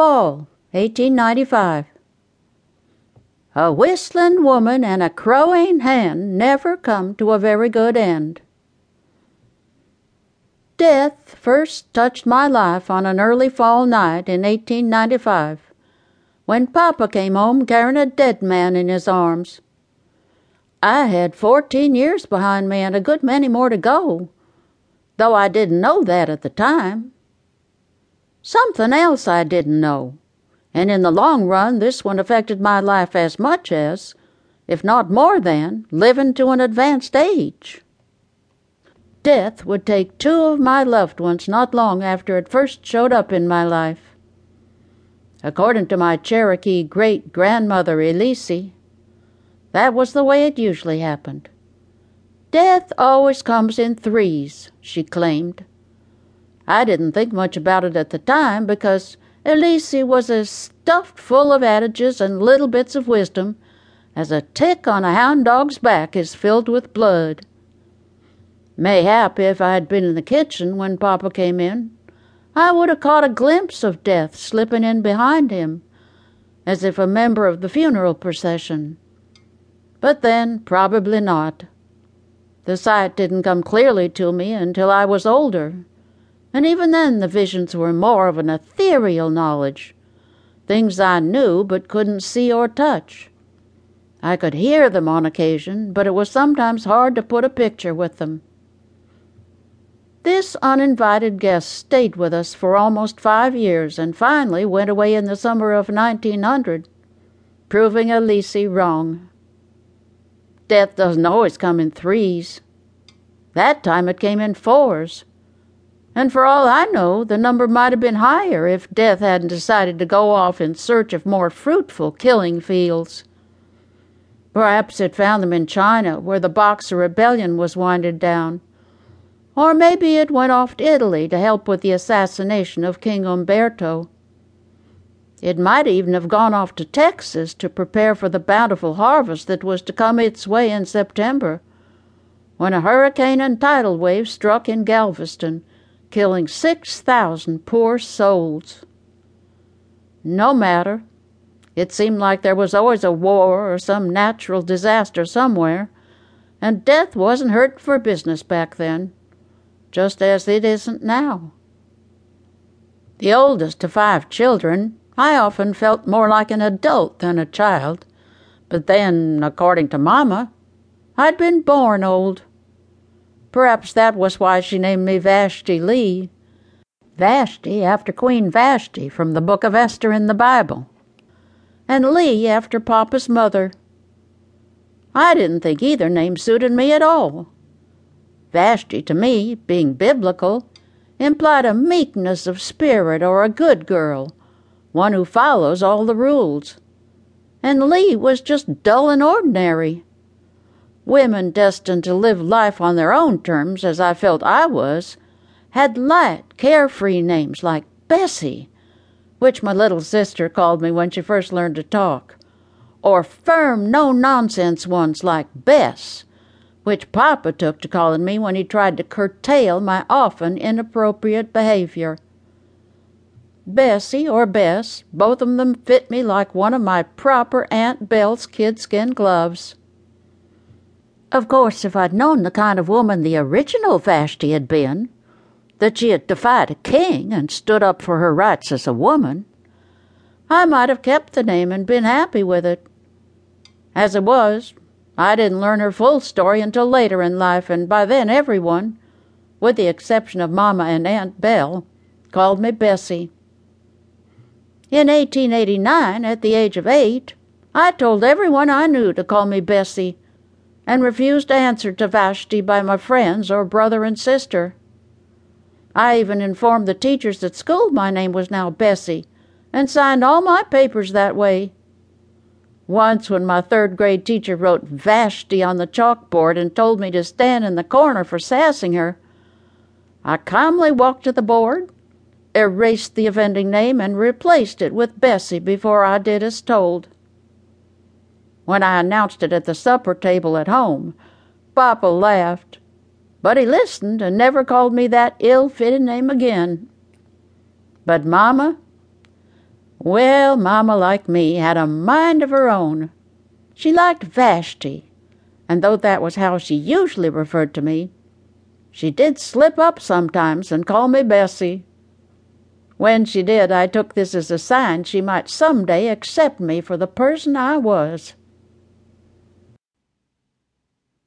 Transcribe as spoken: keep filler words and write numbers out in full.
fall, eighteen ninety-five. A whistling woman and a crowing hen never come to a very good end. Death first touched my life on an early fall night in eighteen ninety-five, when Papa came home carrying a dead man in his arms. I had fourteen years behind me and a good many more to go, though I didn't know that at the time. Something else I didn't know, and in the long run this one affected my life as much as, if not more than, living to an advanced age. Death would take two of my loved ones not long after it first showed up in my life. According to my Cherokee great-grandmother Elisi, that was the way it usually happened. Death always comes in threes, she claimed. I didn't think much about it at the time because Elisi was as stuffed full of adages and little bits of wisdom as a tick on a hound dog's back is filled with blood. Mayhap if I had been in the kitchen when Papa came in, I would have caught a glimpse of Death slipping in behind him, as if a member of the funeral procession. But then, probably not. The sight didn't come clearly to me until I was older, and even then the visions were more of an ethereal knowledge, things I knew but couldn't see or touch. I could hear them on occasion, but it was sometimes hard to put a picture with them. This uninvited guest stayed with us for almost five years and finally went away in the summer of nineteen hundred, proving Elisi wrong. Death doesn't always come in threes. That time it came in fours. And for all I know, the number might have been higher if Death hadn't decided to go off in search of more fruitful killing fields. Perhaps it found them in China, where the Boxer Rebellion was winded down. Or maybe it went off to Italy to help with the assassination of King Umberto. It might even have gone off to Texas to prepare for the bountiful harvest that was to come its way in September, when a hurricane and tidal wave struck in Galveston, killing six thousand poor souls. No matter. It seemed like there was always a war or some natural disaster somewhere, and Death wasn't hurt for business back then, just as it isn't now. The oldest of five children, I often felt more like an adult than a child, but then, according to Mama, I'd been born old. Perhaps that was why she named me Vashti Lee, Vashti after Queen Vashti from the Book of Esther in the Bible, and Lee after Papa's mother. I didn't think either name suited me at all. Vashti, to me, being biblical, implied a meekness of spirit or a good girl, one who follows all the rules. And Lee was just dull and ordinary. Women destined to live life on their own terms, as I felt I was, had light, carefree names like Bessie, which my little sister called me when she first learned to talk, or firm, no-nonsense ones like Bess, which Papa took to calling me when he tried to curtail my often inappropriate behavior. Bessie or Bess, both of them fit me like one of my proper Aunt Belle's kid-skin gloves. Of course, if I'd known the kind of woman the original Vashti had been, that she had defied a king and stood up for her rights as a woman, I might have kept the name and been happy with it. As it was, I didn't learn her full story until later in life, and by then everyone, with the exception of Mama and Aunt Belle, called me Bessie. In eighteen eighty-nine, at the age of eight, I told everyone I knew to call me Bessie and refused to answer to Vashti by my friends or brother and sister. I even informed the teachers at school my name was now Bessie and signed all my papers that way. Once when my third-grade teacher wrote Vashti on the chalkboard and told me to stand in the corner for sassing her, I calmly walked to the board, erased the offending name and replaced it with Bessie before I did as told. When I announced it at the supper table at home, Papa laughed, but he listened and never called me that ill-fitting name again. But Mama, Well, Mama, like me, had a mind of her own. She liked Vashti, and though that was how she usually referred to me, she did slip up sometimes and call me Bessie. When she did, I took this as a sign she might someday accept me for the person I was.